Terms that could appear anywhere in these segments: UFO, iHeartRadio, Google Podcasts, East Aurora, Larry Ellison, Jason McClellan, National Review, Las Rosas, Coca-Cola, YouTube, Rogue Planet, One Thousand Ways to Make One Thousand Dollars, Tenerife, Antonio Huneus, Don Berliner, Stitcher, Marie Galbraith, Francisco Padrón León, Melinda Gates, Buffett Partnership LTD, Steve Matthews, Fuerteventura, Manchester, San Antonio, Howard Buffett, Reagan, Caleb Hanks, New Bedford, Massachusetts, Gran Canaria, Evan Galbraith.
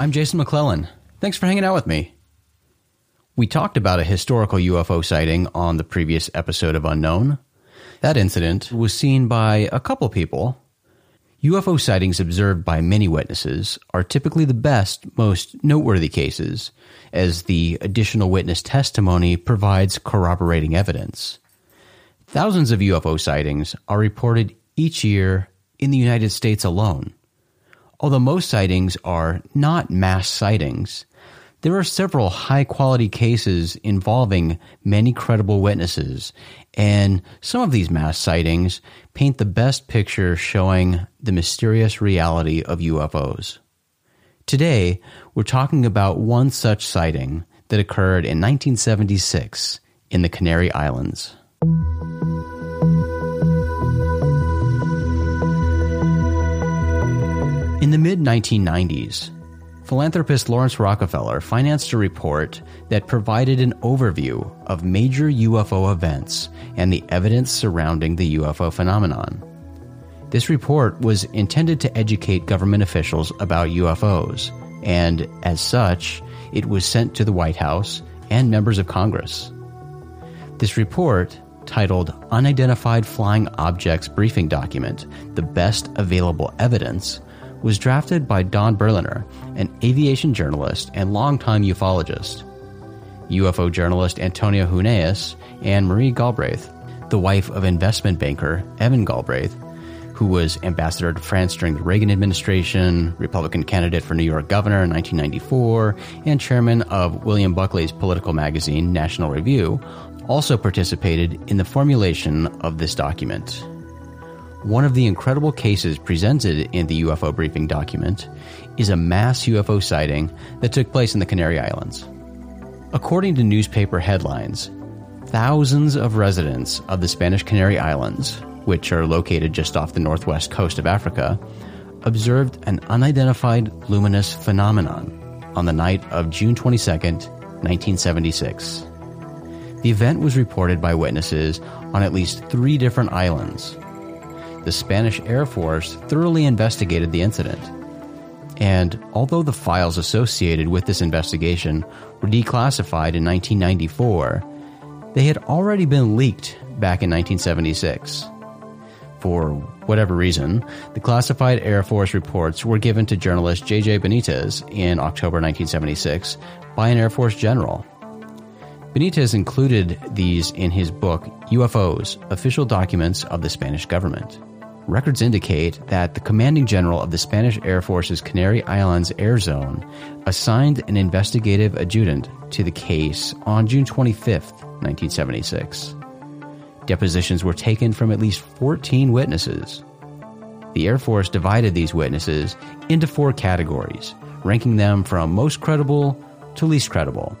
I'm Jason McClellan. Thanks for hanging out with me. We talked about a historical UFO sighting on the previous episode of Unknown. That incident was seen by a couple people. UFO sightings observed by many witnesses are typically the best, most noteworthy cases, as the additional witness testimony provides corroborating evidence. Thousands of UFO sightings are reported each year in the United States alone. Although most sightings are not mass sightings, there are several high-quality cases involving many credible witnesses, and some of these mass sightings paint the best picture showing the mysterious reality of UFOs. Today, we're talking about one such sighting that occurred in 1976 in the Canary Islands. In the mid-1990s, philanthropist Lawrence Rockefeller financed a report that provided an overview of major UFO events and the evidence surrounding the UFO phenomenon. This report was intended to educate government officials about UFOs, and as such, it was sent to the White House and members of Congress. This report, titled Unidentified Flying Objects Briefing Document, The Best Available Evidence, was drafted by Don Berliner, an aviation journalist and longtime ufologist. UFO journalist Antonio Huneus and Marie Galbraith, the wife of investment banker Evan Galbraith, who was ambassador to France during the Reagan administration, Republican candidate for New York governor in 1994, and chairman of William Buckley's political magazine, National Review, also participated in the formulation of this document. One of the incredible cases presented in the UFO briefing document is a mass UFO sighting that took place in the Canary Islands. According to newspaper headlines, thousands of residents of the Spanish Canary Islands, which are located just off the northwest coast of Africa, observed an unidentified luminous phenomenon on the night of June 22, 1976. The event was reported by witnesses on at least three different islands. The Spanish Air Force thoroughly investigated the incident, and although the files associated with this investigation were declassified in 1994, they had already been leaked back in 1976. For whatever reason, the classified Air Force reports were given to journalist J.J. Benitez in October 1976 by an Air Force general. Benitez included these in his book, UFOs, Official Documents of the Spanish Government. Records indicate that the commanding general of the Spanish Air Force's Canary Islands Air Zone assigned an investigative adjutant to the case on June 25, 1976. Depositions were taken from at least 14 witnesses. The Air Force divided these witnesses into four categories, ranking them from most credible to least credible.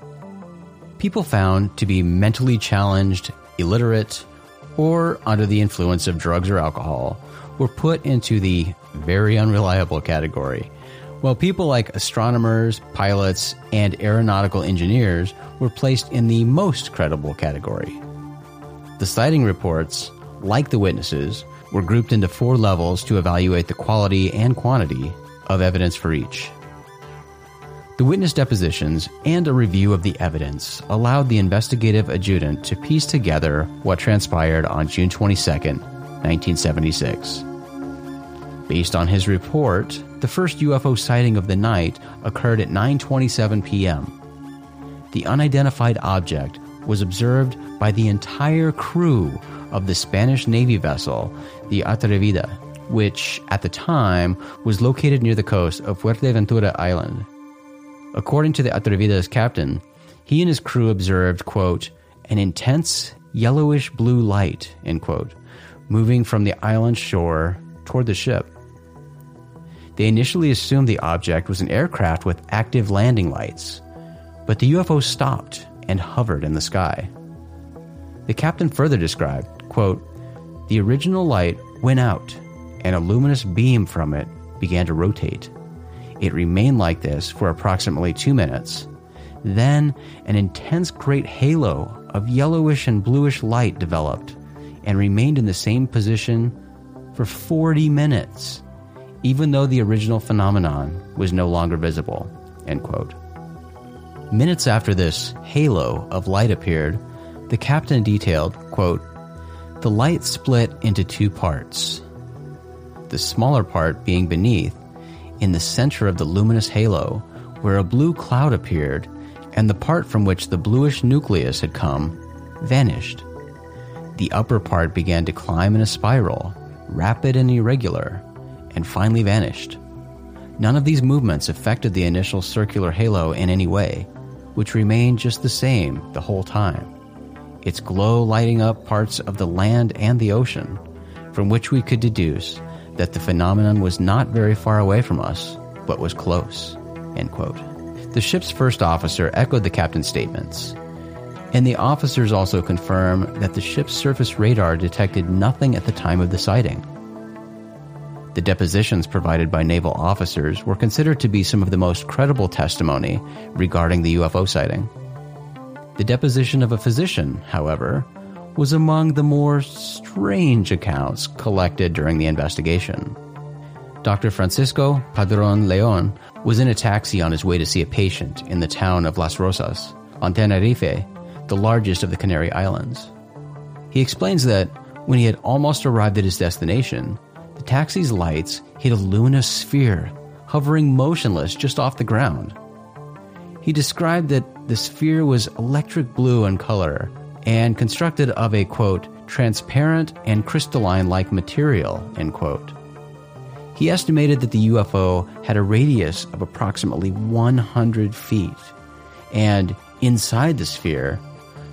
People found to be mentally challenged, illiterate, or under the influence of drugs or alcohol were put into the very unreliable category, while people like astronomers, pilots, and aeronautical engineers were placed in the most credible category. The sighting reports, like the witnesses, were grouped into four levels to evaluate the quality and quantity of evidence for each. The witness depositions and a review of the evidence allowed the investigative adjutant to piece together what transpired on June 22, 1976. Based on his report, the first UFO sighting of the night occurred at 9:27 p.m. The unidentified object was observed by the entire crew of the Spanish Navy vessel, the Atrevida, which at the time was located near the coast of Fuerteventura Island. According to the Atrevida's captain, he and his crew observed, quote, an intense yellowish blue light, end quote, moving from the island shore toward the ship. They initially assumed the object was an aircraft with active landing lights, but the UFO stopped and hovered in the sky. The captain further described, quote, the original light went out and a luminous beam from it began to rotate. It remained like this for approximately 2 minutes. Then an intense great halo of yellowish and bluish light developed and remained in the same position for 40 minutes, even though the original phenomenon was no longer visible. End quote. Minutes after this halo of light appeared, the captain detailed, quote, "The light split into two parts, the smaller part being beneath, in the center of the luminous halo, where a blue cloud appeared, and the part from which the bluish nucleus had come vanished. The upper part began to climb in a spiral, rapid and irregular, and finally vanished. None of these movements affected the initial circular halo in any way, which remained just the same the whole time, its glow lighting up parts of the land and the ocean, from which we could deduce that the phenomenon was not very far away from us, but was close." End quote. The ship's first officer echoed the captain's statements, and the officers also confirm that the ship's surface radar detected nothing at the time of the sighting. The depositions provided by naval officers were considered to be some of the most credible testimony regarding the UFO sighting. The deposition of a physician, however, was among the more strange accounts collected during the investigation. Dr. Francisco Padrón León was in a taxi on his way to see a patient in the town of Las Rosas on Tenerife, the largest of the Canary Islands. He explains that when he had almost arrived at his destination, the taxi's lights hit a luminous sphere hovering motionless just off the ground. He described that the sphere was electric blue in color and constructed of a, quote, "transparent and crystalline-like material," end quote. He estimated that the UFO had a radius of approximately 100 feet, and inside the sphere,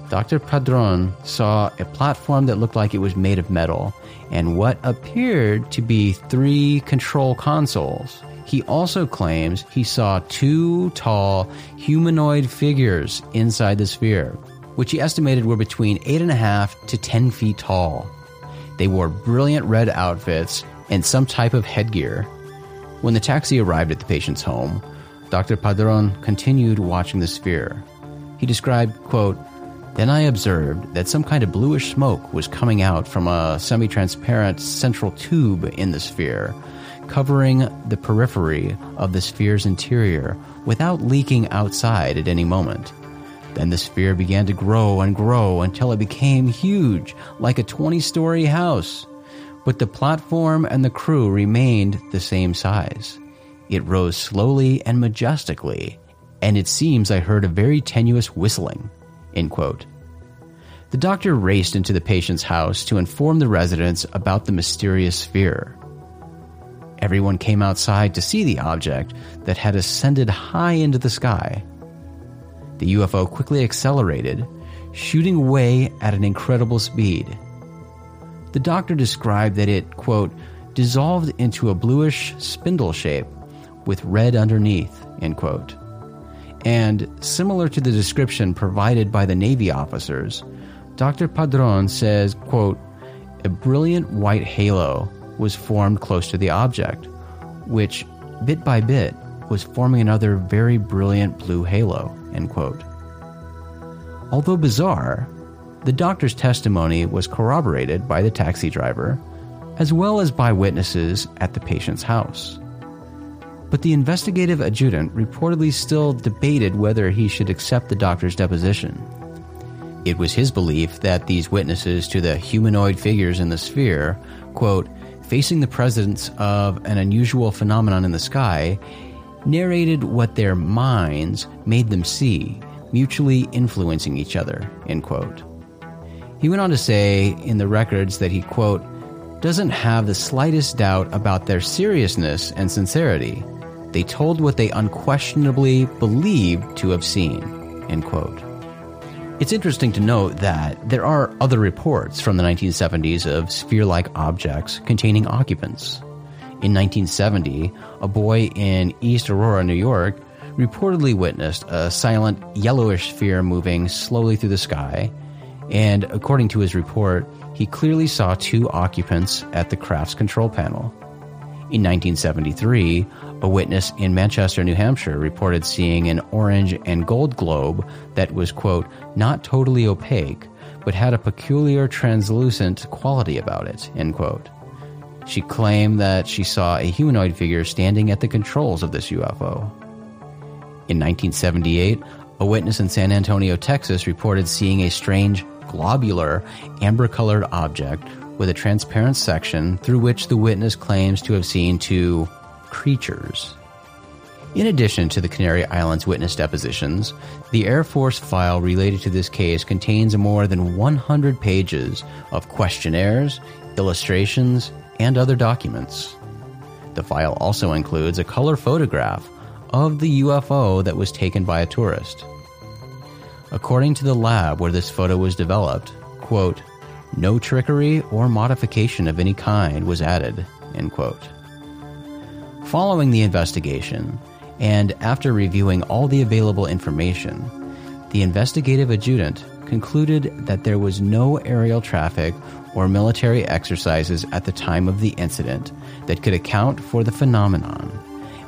Dr. Padron saw a platform that looked like it was made of metal and what appeared to be 3 control consoles. He also claims he saw 2 tall humanoid figures inside the sphere, which he estimated were between 8.5 to 10 feet tall. They wore brilliant red outfits and some type of headgear. When the taxi arrived at the patient's home, Dr. Padron continued watching the sphere. He described, quote, "Then I observed that some kind of bluish smoke was coming out from a semi-transparent central tube in the sphere, covering the periphery of the sphere's interior without leaking outside at any moment. Then the sphere began to grow and grow until it became huge, like a 20-story house. But the platform and the crew remained the same size. It rose slowly and majestically, and it seems I heard a very tenuous whistling." End quote. The doctor raced into the patient's house to inform the residents about the mysterious sphere. Everyone came outside to see the object that had ascended high into the sky. The UFO quickly accelerated, shooting away at an incredible speed. The doctor described that it, quote, "dissolved into a bluish spindle shape with red underneath," end quote. And similar to the description provided by the Navy officers, Dr. Padron says, quote, "A brilliant white halo was formed close to the object, which, bit by bit, was forming another very brilliant blue halo," end quote. Although bizarre, the doctor's testimony was corroborated by the taxi driver, as well as by witnesses at the patient's house. But the investigative adjutant reportedly still debated whether he should accept the doctor's deposition. It was his belief that these witnesses to the humanoid figures in the sphere, quote, "facing the presence of an unusual phenomenon in the sky, narrated what their minds made them see, mutually influencing each other," end quote. He went on to say in the records that he, quote, "doesn't have the slightest doubt about their seriousness and sincerity. They told what they unquestionably believed to have seen," end quote. It's interesting to note that there are other reports from the 1970s of sphere-like objects containing occupants. In 1970, a boy in East Aurora, New York, reportedly witnessed a silent yellowish sphere moving slowly through the sky, and according to his report, he clearly saw 2 occupants at the craft's control panel. In 1973, a witness in Manchester, New Hampshire, reported seeing an orange and gold globe that was, quote, "not totally opaque, but had a peculiar translucent quality about it," end quote. She claimed that she saw a humanoid figure standing at the controls of this UFO. In 1978, a witness in San Antonio, Texas, reported seeing a strange, globular, amber-colored object with a transparent section through which the witness claims to have seen two creatures. In addition to the Canary Islands witness depositions, the Air Force file related to this case contains more than 100 pages of questionnaires, illustrations, and other documents. The file also includes a color photograph of the UFO that was taken by a tourist. According to the lab where this photo was developed, quote, "No trickery or modification of any kind was added," end quote. Following the investigation, and after reviewing all the available information, the investigative adjutant concluded that there was no aerial traffic or military exercises at the time of the incident that could account for the phenomenon,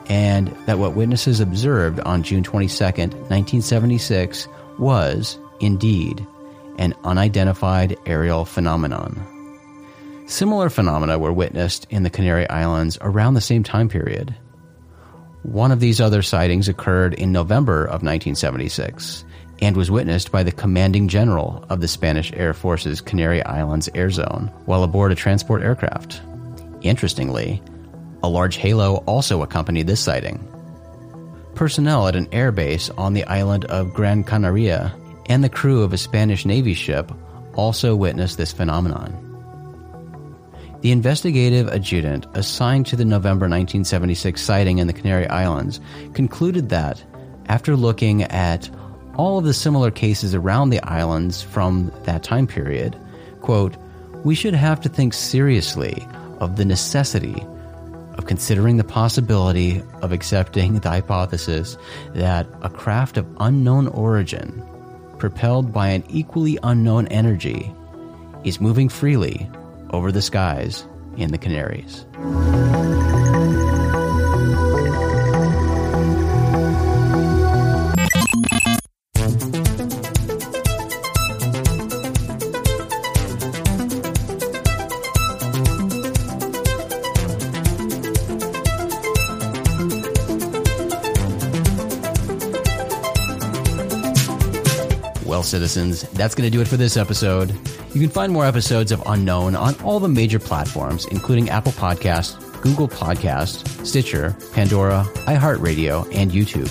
and that what witnesses observed on June 22, 1976 was, indeed, an unidentified aerial phenomenon. Similar phenomena were witnessed in the Canary Islands around the same time period. One of these other sightings occurred in November of 1976 and was witnessed by the commanding general of the Spanish Air Force's Canary Islands Air Zone while aboard a transport aircraft. Interestingly, a large halo also accompanied this sighting. Personnel at an airbase on the island of Gran Canaria and the crew of a Spanish Navy ship also witnessed this phenomenon. The investigative adjutant assigned to the November 1976 sighting in the Canary Islands concluded that, after looking at all of the similar cases around the islands from that time period, quote, "We should have to think seriously of the necessity of considering the possibility of accepting the hypothesis that a craft of unknown origin, propelled by an equally unknown energy, is moving freely over the skies in the Canaries." Citizens, that's going to do it for this episode. You can find more episodes of Unknown on all the major platforms, including Apple Podcasts, Google Podcasts, Stitcher, Pandora, iHeartRadio, and YouTube.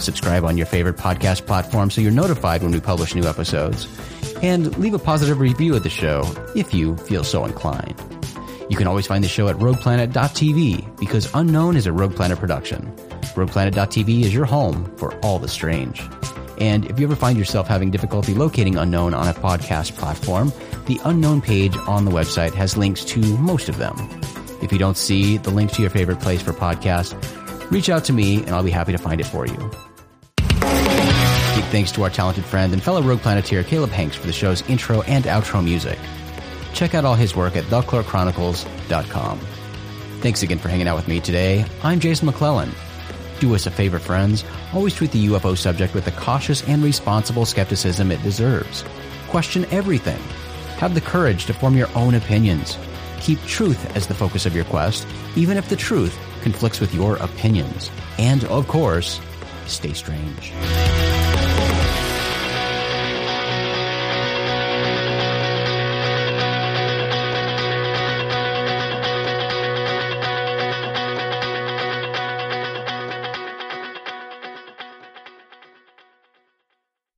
Subscribe on your favorite podcast platform so you're notified when we publish new episodes, and leave a positive review of the show if you feel so inclined. You can always find the show at rogueplanet.tv, because Unknown is a Rogue Planet production. Rogueplanet.tv is your home for all the strange. And if you ever find yourself having difficulty locating Unknown on a podcast platform, the Unknown page on the website has links to most of them. If you don't see the link to your favorite place for podcasts, reach out to me and I'll be happy to find it for you. Big thanks to our talented friend and fellow Rogue Planeteer Caleb Hanks for the show's intro and outro music. Check out all his work at theclerkchronicles.com. Thanks again for hanging out with me today. I'm Jason McClellan. Do us a favor, friends. Always treat the UFO subject with the cautious and responsible skepticism it deserves. Question everything. Have the courage to form your own opinions. Keep truth as the focus of your quest, even if the truth conflicts with your opinions. And, of course, stay strange.